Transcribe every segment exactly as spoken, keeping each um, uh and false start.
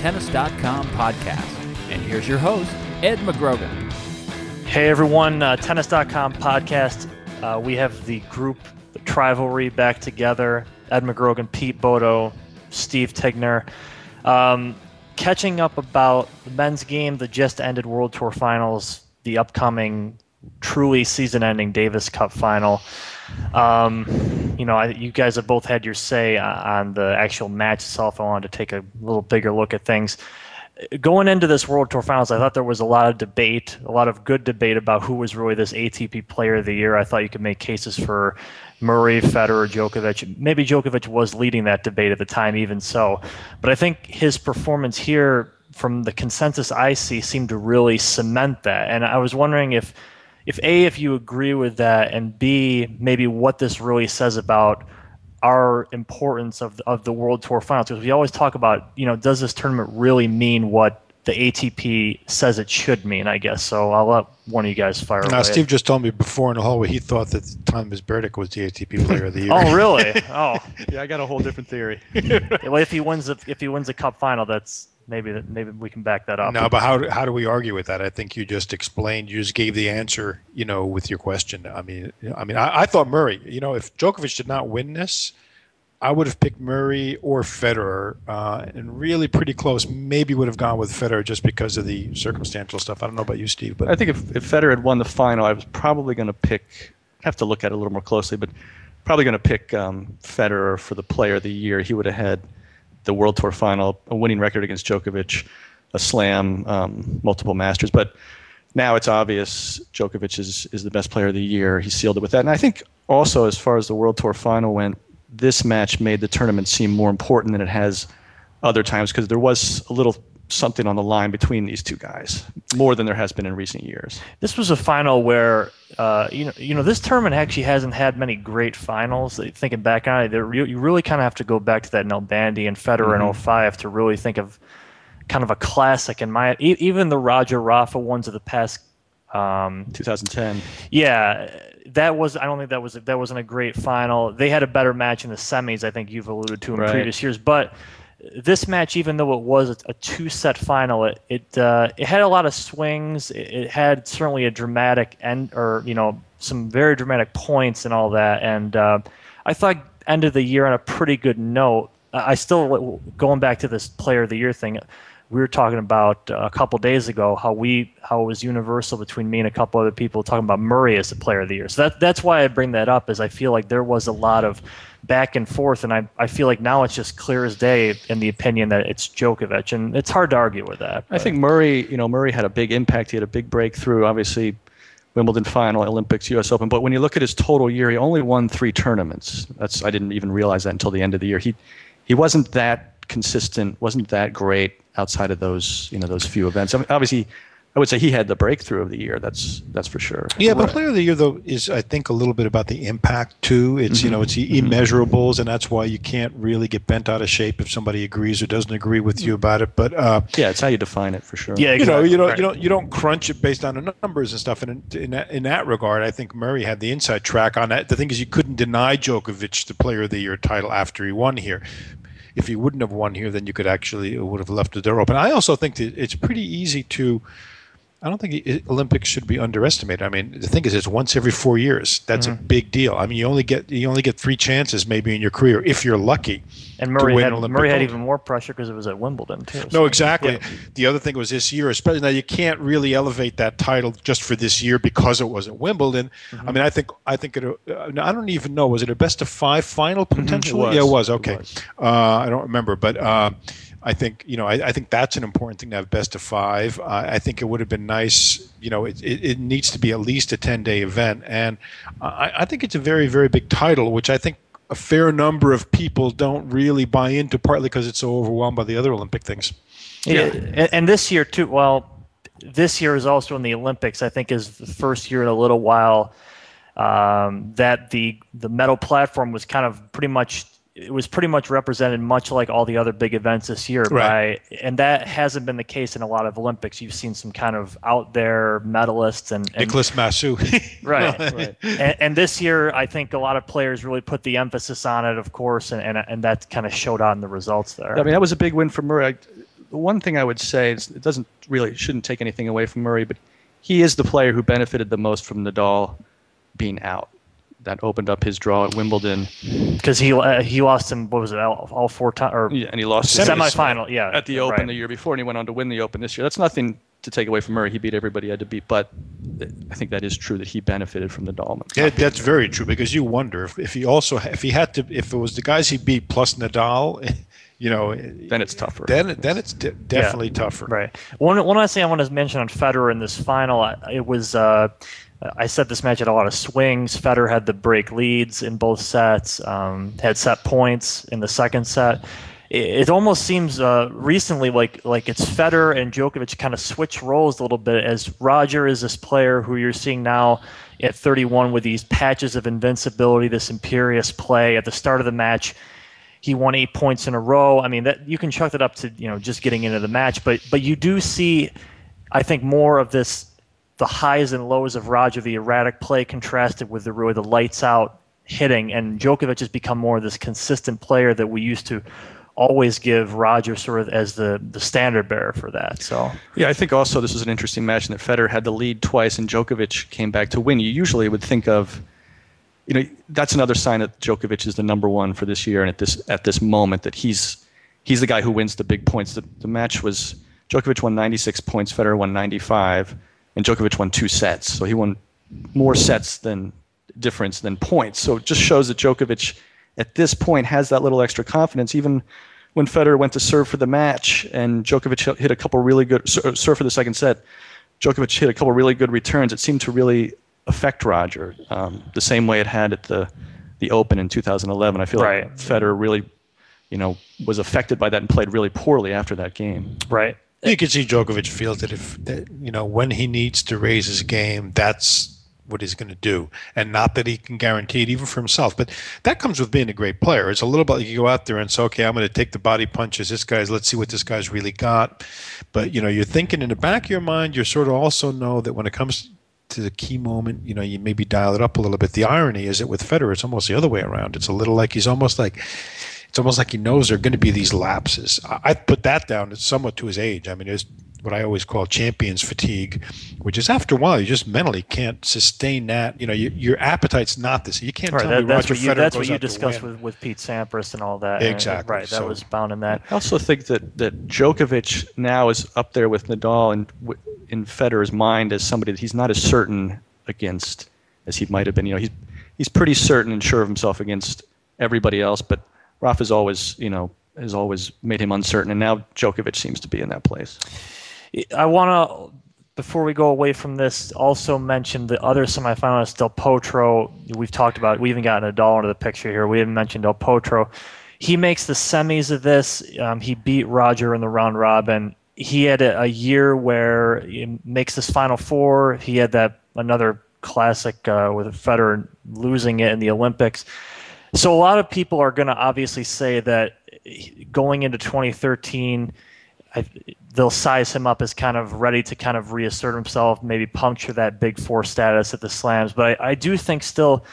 tennis dot com podcast. And here's your host, Ed McGrogan. Hey, everyone. Uh, tennis dot com podcast. Uh, we have the group, the Trivalry, back together. Ed McGrogan, Pete Bodo, Steve Tigner. Um, catching up about the men's game, the just-ended World Tour Finals, the upcoming truly season-ending Davis Cup Final. Um, you know, I, you guys have both had your say on the actual match itself. I wanted to take a little bigger look at things. Going into this World Tour Finals, I thought there was a lot of debate, a lot of good debate about who was really this A T P Player of the Year. I thought you could make cases for Murray, Federer, Djokovic. Maybe Djokovic was leading that debate at the time, even so. But I think his performance here, from the consensus I see, seemed to really cement that. And I was wondering if, if A, if you agree with that, and B, maybe what this really says about our importance of the, of the World Tour Finals, because we always talk about, you know, does this tournament really mean what the A T P says it should mean, I guess. So I'll let one of you guys fire away. Now, Steve just told me before in the hallway he thought that Tomas Berdych was the A T P Player of the Year. Oh, really? Oh. Yeah, I got a whole different theory. Well, if he wins the, if he wins the Cup Final, that's maybe that, maybe we can back that up. No, but how, how do we argue with that? I think you just explained, you just gave the answer, you know, with your question. I mean, I mean, I, I thought Murray, you know, if Djokovic did not win this, I would have picked Murray or Federer, uh, and really pretty close. Maybe would have gone with Federer just because of the circumstantial stuff. I don't know about you, Steve, but I think if, if Federer had won the final, I was probably going to pick. I have to look at it a little more closely, but probably going to pick um, Federer for the Player of the Year. He would have had the World Tour Final, a winning record against Djokovic, a slam, um, multiple Masters. But now it's obvious Djokovic is is the best Player of the Year. He sealed it with that, and I think also as far as the World Tour Final went, this match made the tournament seem more important than it has other times because there was a little something on the line between these two guys, more than there has been in recent years. This was a final where, uh, you know, you know, this tournament actually hasn't had many great finals. Thinking back on it, you really kind of have to go back to that Nalbandian and Federer mm-hmm. in oh five to really think of kind of a classic. In my, even the Roger Rafa ones of the past, um, twenty ten. Yeah. That was, I don't think that was, that wasn't a great final. They had a better match in the semis, I think you've alluded to in right. previous years. But this match, even though it was a two-set final, it it, uh, it had a lot of swings. It, it had certainly a dramatic end, or you know, some very dramatic points and all that. And uh, I thought ended the year on a pretty good note. I still, going back to this Player of the Year thing, we were talking about a couple days ago how we how it was universal between me and a couple other people talking about Murray as the Player of the Year. So that that's why I bring that up, is I feel like there was a lot of back and forth, and I I feel like now it's just clear as day in the opinion that it's Djokovic, and it's hard to argue with that. But I think Murray, you know, Murray had a big impact. He had a big breakthrough. Obviously, Wimbledon final, Olympics, U S Open. But when you look at his total year, he only won three tournaments. That's I didn't even realize that until the end of the year. He he wasn't that consistent, wasn't that great outside of those, you know, those few events. I mean, obviously, I would say he had the breakthrough of the year. That's that's for sure. Yeah, but right. Player of the Year though is, I think, a little bit about the impact too. It's mm-hmm. you know, it's mm-hmm. immeasurables, and that's why you can't really get bent out of shape if somebody agrees or doesn't agree with you about it. But uh, yeah, it's how you define it for sure. Yeah, exactly. you know, you know, right. you don't you don't crunch it based on the numbers and stuff. And in, in that, in that regard, I think Murray had the inside track on that. The thing is, you couldn't deny Djokovic the Player of the Year title after he won here. If he wouldn't have won here, then you could actually it would have left the door open. I also think that it's pretty easy to. I don't think the Olympics should be underestimated. I mean, the thing is, it's once every four years. That's mm-hmm. a big deal. I mean, you only get you only get three chances maybe in your career if you're lucky. And Murray to win had Olympic Murray had even more pressure because it was at Wimbledon too. So. No, exactly. Yeah. The other thing was this year, especially now, you can't really elevate that title just for this year because it was at Wimbledon. Mm-hmm. I mean, I think I think it. Uh, I don't even know. Was it a best of five final potentially? Mm-hmm, it was. Yeah, it was. Okay, it was. Uh, I don't remember, but. Uh, I think you know. I, I think that's an important thing to have best of five. Uh, I think it would have been nice. You know, it, it, it needs to be at least a ten-day event, and I, I think it's a very, very big title, which I think a fair number of people don't really buy into, partly because it's so overwhelmed by the other Olympic things. Yeah, and, and this year too. Well, this year is also in the Olympics. I think is the first year in a little while um, that the the medal platform was kind of pretty much. It was pretty much represented, much like all the other big events this year, right? By, and that hasn't been the case in a lot of Olympics. You've seen some kind of out there medalists and, and Nicolas Massu, right? right. And, and this year, I think a lot of players really put the emphasis on it, of course, and and, and that kind of showed on the results there. I mean, that was a big win for Murray. I, one thing I would say is it doesn't really shouldn't take anything away from Murray, but he is the player who benefited the most from Nadal being out. That opened up his draw at Wimbledon because he uh, he lost him. What was it? All, all four times, or yeah, and he lost semifinal. Yeah, at the Open right. the year before, and he went on to win the Open this year. That's nothing to take away from Murray. He beat everybody he had to beat, but I think that is true that he benefited from the Nadal. Yeah, that's there. Very true because you wonder if, if he also if he had to if it was the guys he beat plus Nadal. You know, then it's tougher. Then, then it's de- definitely yeah, tougher. Right. One, one last thing I want to mention on Federer in this final, it was uh, I said this match had a lot of swings. Federer had the break leads in both sets, um, had set points in the second set. It, it almost seems uh, recently like like it's Federer and Djokovic kind of switch roles a little bit. As Roger is this player who you're seeing now at thirty-one with these patches of invincibility, this imperious play at the start of the match. He won eight points in a row. I mean, that you can chuck that up to, you know, just getting into the match, but but you do see, I think, more of this, the highs and lows of Roger, the erratic play contrasted with the really the lights out hitting, and Djokovic has become more of this consistent player that we used to always give Roger sort of as the, the standard bearer for that. So yeah, I think also this was an interesting match in that Federer had the lead twice and Djokovic came back to win. You usually would think of. You know, that's another sign that Djokovic is the number one for this year, and at this at this moment that he's he's the guy who wins the big points. The, the match was Djokovic won ninety-six points, Federer won ninety-five, and Djokovic won two sets. So he won more sets than difference than points. So it just shows that Djokovic at this point has that little extra confidence. Even when Federer went to serve for the match and Djokovic hit a couple really good serve for the second set, Djokovic hit a couple really good returns. It seemed to really affect Roger um, the same way it had at the the Open in two thousand eleven. I feel right. like Federer really, you know, was affected by that and played really poorly after that game. Right. You can see Djokovic feels that if that, you know, when he needs to raise his game, that's what he's going to do, and not that he can guarantee it even for himself. But that comes with being a great player. It's a little bit like you go out there and say, "Okay, I'm going to take the body punches. This guy's. Let's see what this guy's really got." But you know, you're thinking in the back of your mind, you sort of also know that when it comes to to the key moment, you know, you maybe dial it up a little bit. The irony is that with Federer, it's almost the other way around. It's a little like he's almost like it's almost like he knows there are going to be these lapses. I, I put that down somewhat to his age. I mean, it's what I always call champions fatigue, which is after a while you just mentally can't sustain that. You know, you, your appetite's not this. You can't right, tell that, me Roger Federer goes out to win. That's what you discussed with, with Pete Sampras and all that. Exactly. And, right, that so, was bound in that. I also think that, that Djokovic now is up there with Nadal and w- in Federer's mind as somebody that he's not as certain against as he might have been. You know, he's he's pretty certain and sure of himself against everybody else, but Rafa's always, you know, has always made him uncertain, and now Djokovic seems to be in that place. I want to, before we go away from this, also mention the other semifinalist, Del Potro. We've talked about, we even got Nadal into the picture here. We haven't mentioned Del Potro. He makes the semis of this. Um, he beat Roger in the round robin. He had a, a year where he makes this final four. He had that another classic uh, with Federer losing it in the Olympics. So a lot of people are going to obviously say that going into twenty thirteen, I, they'll size him up as kind of ready to kind of reassert himself, maybe puncture that big four status at the slams. But I, I do think still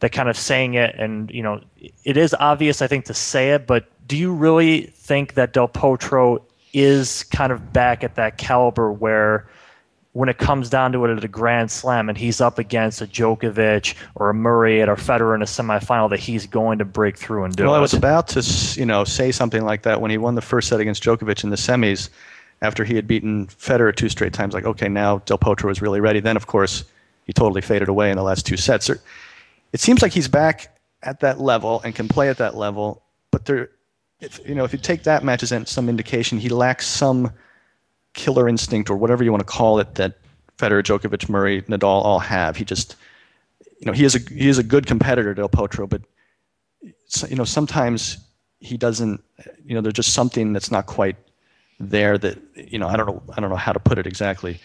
that kind of saying it, and you know, it is obvious, I think, to say it, but do you really think that Del Potro is kind of back at that caliber where when it comes down to it at a grand slam and he's up against a Djokovic or a Murray or Federer in a semifinal that he's going to break through and do well, it? Well, I was about to you know, say something like that when he won the first set against Djokovic in the semis after he had beaten Federer two straight times. Like, okay, now Del Potro is really ready. Then, of course, he totally faded away in the last two sets. It seems like he's back at that level and can play at that level, but there, if, you know, if you take that match as some indication, he lacks some killer instinct or whatever you want to call it that Federer, Djokovic, Murray, Nadal all have. He just, you know, he is a he is a good competitor, Del Potro, but you know, sometimes he doesn't. You know, there's just something that's not quite there. That you know, I don't know, I don't know how to put it exactly,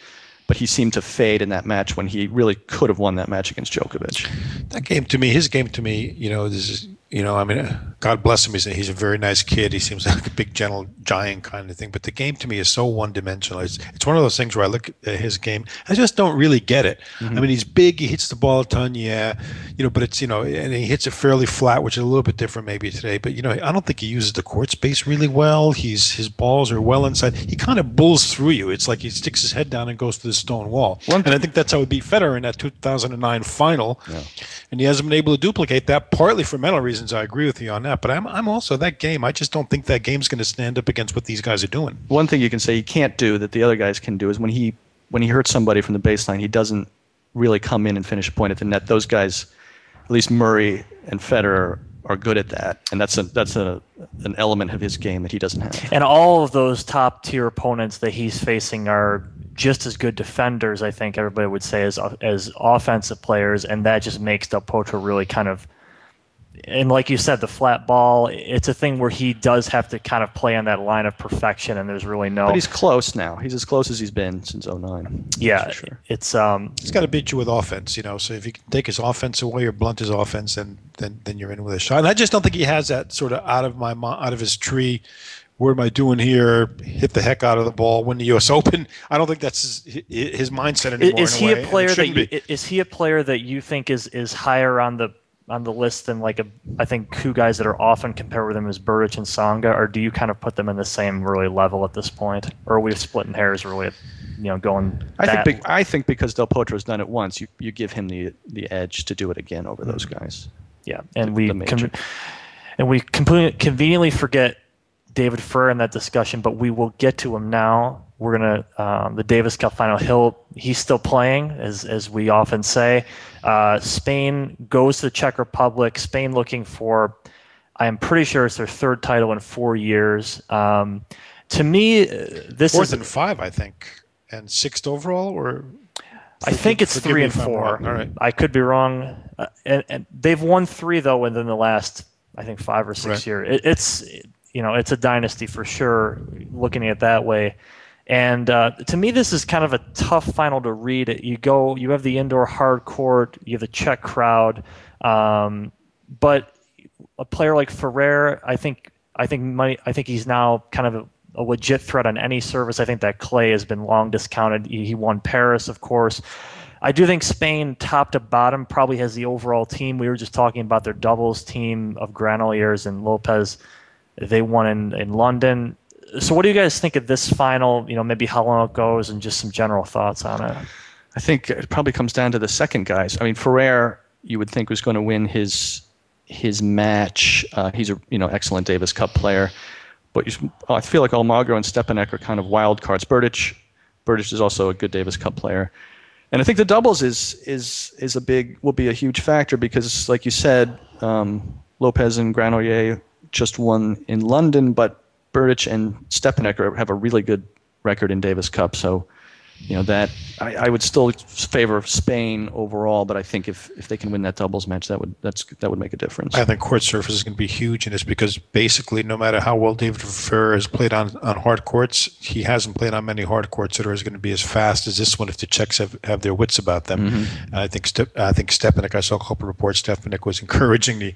but he seemed to fade in that match when he really could have won that match against Djokovic. that came to me. His game to me, you know, this is, you know, I mean, God bless him. He's a, he's a very nice kid. He seems like a big, gentle giant kind of thing. But the game to me is so one-dimensional. It's, it's one of those things where I look at his game, I just don't really get it. Mm-hmm. I mean, he's big. He hits the ball a ton, yeah. You know, but it's, you know, and he hits it fairly flat, which is a little bit different maybe today. But, you know, I don't think he uses the court space really well. He's His balls are well inside. He kind of bulls through you. It's like he sticks his head down and goes through the stone wall. One, and I think that's how he beat Federer in that two thousand nine final. Yeah. And he hasn't been able to duplicate that, partly for mental reasons. I agree with you on that, but I'm I'm also that game. I just don't think that game's going to stand up against what these guys are doing. One thing you can say he can't do that the other guys can do is when he when he hurts somebody from the baseline, he doesn't really come in and finish a point at the net. Those guys, at least Murray and Federer, are good at that, and that's a that's a an element of his game that he doesn't have. And all of those top tier opponents that he's facing are just as good defenders, I think everybody would say, as as offensive players, and that just makes Del Potro really kind of. And like you said, the flat ball, it's a thing where he does have to kind of play on that line of perfection, and there's really no... But he's close now. He's as close as he's been since oh nine. Yeah. Sure. It's, um, he's got to beat you with offense, you know. So if you can take his offense away or blunt his offense, then, then, then you're in with a shot. And I just don't think he has that sort of out of my out of his tree... What am I doing here? Hit the heck out of the ball, win the U S Open. I don't think that's his, his mindset anymore. Is he a, a player that you, is he a player that you think is is higher on the on the list than like a I think two guys that are often compared with him is Berdych and Tsonga, or do you kind of put them in the same really level at this point, or are we splitting hairs really? You know, going. I that? think I think because Del Potro's done it once, you you give him the the edge to do it again over those guys. Yeah, and the, we the con- and we completely conveniently forget David Ferrer in that discussion, but we will get to him now. We're gonna um, the Davis Cup final. He'll he's still playing, as as we often say. Uh, Spain goes to the Czech Republic. Spain looking for, I'm pretty sure it's their third title in four years. Um, to me, this fourth is fourth and five, I think, and sixth overall. Or I think it's three and four. All right, I could be wrong. Uh, and, and they've won three though within the last, I think, five or six right. years. It, it's you know it's a dynasty for sure. Looking at it that way. And uh, to me, this is kind of a tough final to read. You go, you have the indoor hard court, you have the Czech crowd, um, but a player like Ferrer, I think, I think, my, I think he's now kind of a, a legit threat on any service. I think that clay has been long discounted. He, he won Paris, of course. I do think Spain, top to bottom, probably has the overall team. We were just talking about their doubles team of Granollers and Lopez. They won in, in London. So what do you guys think of this final, you know, maybe how long it goes and just some general thoughts on it? I think it probably comes down to the second guys. I mean, Ferrer, you would think was going to win his his match. Uh, he's a, you know, excellent Davis Cup player. But you, I feel like Almagro and Stepanek are kind of wild cards. Berdych, Berdych is also a good Davis Cup player. And I think the doubles is is is a big will be a huge factor because like you said, um, Lopez and Granollers just won in London, but Berdych and Stepanek have a really good record in Davis Cup, so you know that I, I would still favor Spain overall. But I think if, if they can win that doubles match, that would that's that would make a difference. I think court surface is going to be huge, and it's because basically no matter how well David Ferrer has played on, on hard courts, he hasn't played on many hard courts that are going to be as fast as this one if the Czechs have, have their wits about them. Mm-hmm. And I think Ste- I think Stepanek. I saw a couple reports. Stepanek was encouraging the.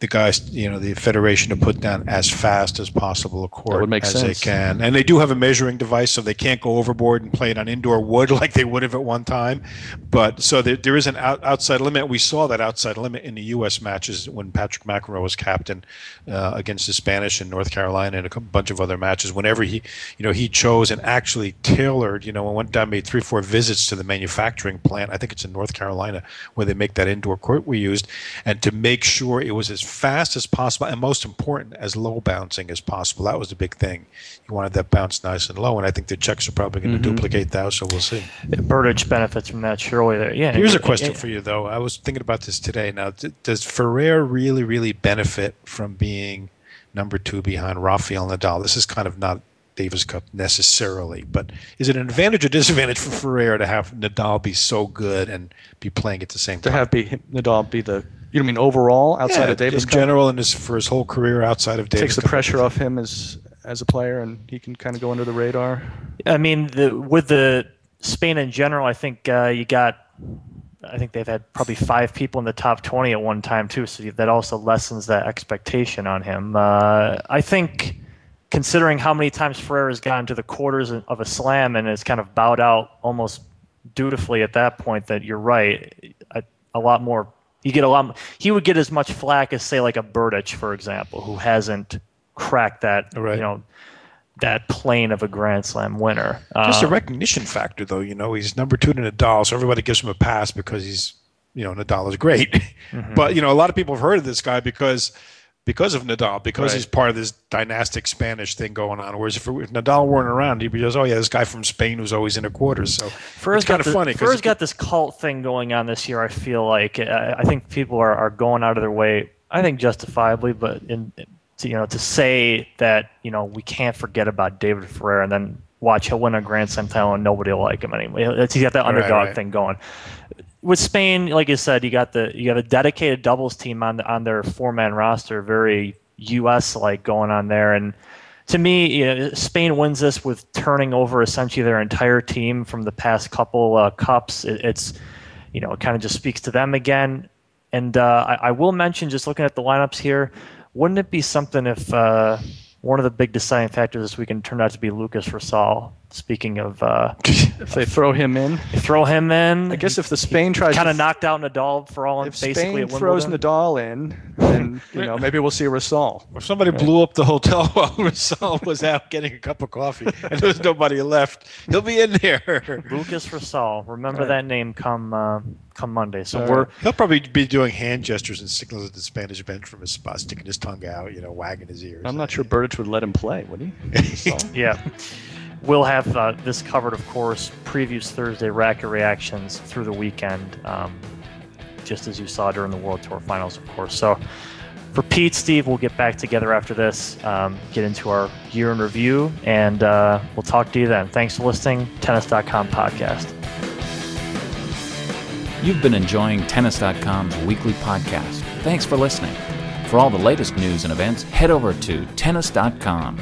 The guys, you know, the federation to put down as fast as possible a court as sense. They can, and they do have a measuring device, so they can't go overboard and play it on indoor wood like they would have at one time. But so there, there is an out, outside limit. We saw that outside limit in the U S matches when Patrick McEnroe was captain uh, against the Spanish in North Carolina and a bunch of other matches. Whenever he, you know, he chose and actually tailored, you know, and went down made three, four visits to the manufacturing plant. I think it's in North Carolina where they make that indoor court we used, and to make sure it was as fast as possible, and most important, as low bouncing as possible. That was the big thing. You wanted that bounce nice and low, and I think the Czechs are probably going to mm-hmm. duplicate that, so we'll see. Berdych benefits from that, surely. There. Yeah. Here's it, a question it, it, for you, though. I was thinking about this today. Now, th- does Ferrer really, really benefit from being number two behind Rafael Nadal? This is kind of not Davis Cup necessarily, but is it an advantage or disadvantage for Ferrer to have Nadal be so good and be playing at the same time? To have be, Nadal be the... You mean overall, outside yeah, of Davis in Cup? In general, and his, for his whole career outside of Davis Takes Cup. Takes the pressure off him as as a player, and he can kind of go under the radar. I mean, the, with the Spain in general, I think uh, you got I think they've had probably five people in the top twenty at one time too, so that also lessens that expectation on him. Uh, I think considering how many times Ferrer has gotten to the quarters of a slam and has kind of bowed out almost dutifully at that point, that you're right, a, a lot more. You get a lot. He would get as much flack as, say, like a Berdych, for example, who hasn't cracked that, right. you know, that plane of a Grand Slam winner. Just um, a recognition factor, though. You know, he's number two to Nadal, so everybody gives him a pass because he's, you know, Nadal is great. Mm-hmm. But you know, a lot of people have heard of this guy because because of Nadal, because right. he's part of this dynastic Spanish thing going on. Whereas if, if Nadal weren't around, he'd be just, oh, yeah, this guy from Spain who's always in a quarter. So Ferrer's it's kind of the, funny. Ferrer's got this cult thing going on this year, I feel like. I, I think people are, are going out of their way, I think justifiably, but in, to, you know, to say that, you know, we can't forget about David Ferrer, and then watch, he'll win a Grand Slam title and nobody will like him anyway. He's got that underdog right, right. thing going. With Spain, like I said, you got the you got a dedicated doubles team on the, on their four man roster, very U S like going on there. And to me, you know, Spain wins this with turning over essentially their entire team from the past couple uh, cups. It, it's you know it kind of just speaks to them again. And uh, I, I will mention, just looking at the lineups here, wouldn't it be something if uh, one of the big deciding factors this weekend turned out to be Lukas Rosol? Speaking of, uh, if they throw him in, they throw him in. I guess if the Spain tries, kind of knocked out Nadal for all, and basically at Wimbledon. If Spain throws Nadal in, then you know maybe we'll see Rosol. If somebody right. blew up the hotel while Rosol was out getting a cup of coffee and there was nobody left, he'll be in there. Lukas Rosol, remember right. that name come uh, come Monday. So right. we're he'll probably be doing hand gestures and signals at the Spanish bench from his spot, sticking his tongue out, you know, wagging his ears. I'm not sure Berdych would let him play, would he? yeah. We'll have uh, this covered, of course, previews Thursday, racket reactions through the weekend, um, just as you saw during the World Tour Finals, of course. So for Pete, Steve, we'll get back together after this, um, get into our year in review, and uh, we'll talk to you then. Thanks for listening. Tennis dot com Podcast. You've been enjoying Tennis dot com's weekly podcast. Thanks for listening. For all the latest news and events, head over to Tennis dot com.